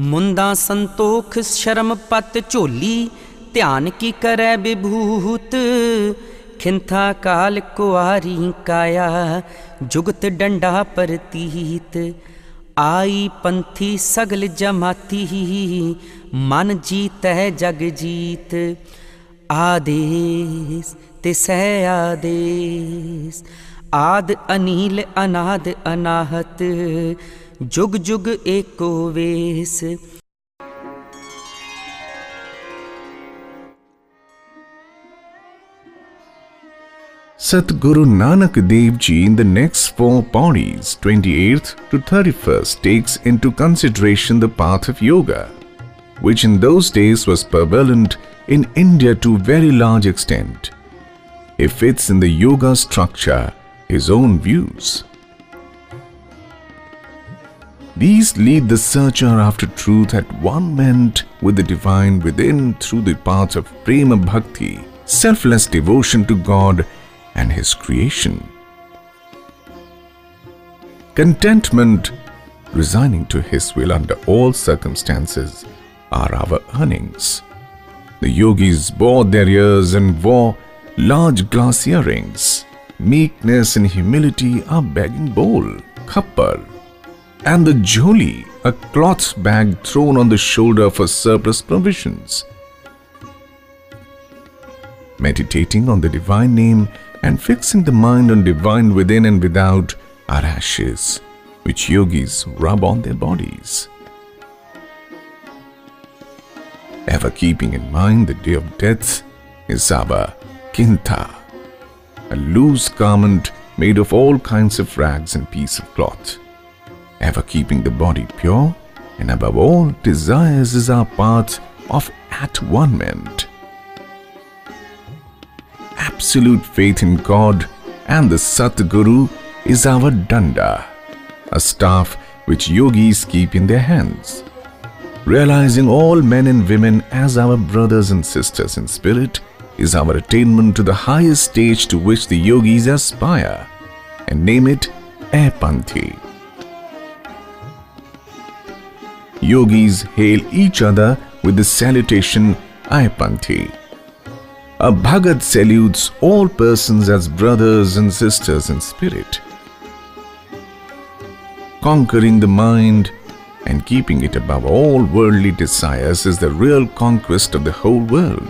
मुंदा संतोख शर्म पत झोली ध्यान की करे विभूत खिंथा काल कुआरी काया जुगत डंडा परतीत। आई पंथी सगल जमाती मन जीत है जग जीत। आदेश तिस आदेश आद अनील अनाद अनाहत जुग जुग एको वेस। Satguru Nanak Dev Ji in the next four pauris, 28th to 31st, takes into consideration the path of yoga, which in those days was prevalent in India to a very large extent. He fits in the yoga structure his own views. These lead the searcher after truth at one moment with the divine within through the paths of prema bhakti, selfless devotion to God and His creation, contentment, resigning to His will under all circumstances are our earnings. The yogis bore their ears and wore large glass earrings. Meekness and humility are begging bowl, khappar, and the jholi, a cloth bag thrown on the shoulder for surplus provisions. Meditating on the divine name and fixing the mind on divine within and without are ashes, which yogis rub on their bodies. Ever keeping in mind the day of death is Saba Kinta, a loose garment made of all kinds of rags and piece of cloth. Ever keeping the body pure and above all desires is our path of at-one-ment. Absolute faith in God and the Satguru is our danda, a staff which yogis keep in their hands. Realizing all men and women as our brothers and sisters in spirit is our attainment to the highest stage to which the yogis aspire and name it Ai Panthi. Yogis hail each other with the salutation Ai Panthi. A Bhagat salutes all persons as brothers and sisters in spirit. Conquering the mind and keeping it above all worldly desires is the real conquest of the whole world.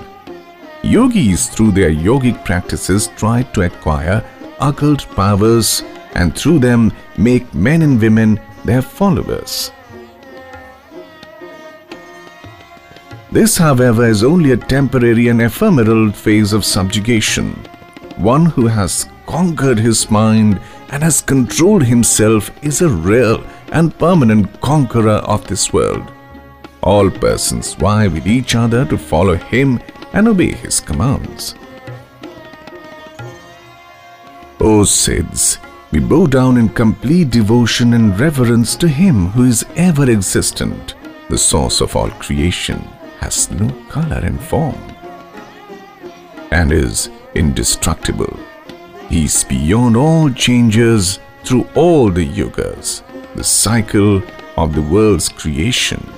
Yogis through their yogic practices try to acquire occult powers and through them make men and women their followers. This, however, is only a temporary and ephemeral phase of subjugation. One who has conquered his mind and has controlled himself is a real and permanent conqueror of this world. All persons vie with each other to follow him and obey his commands. O Siddhs, we bow down in complete devotion and reverence to him who is ever existent, the source of all creation, has no color and form, and is indestructible. He is beyond all changes through all the yugas, the cycle of the world's creation.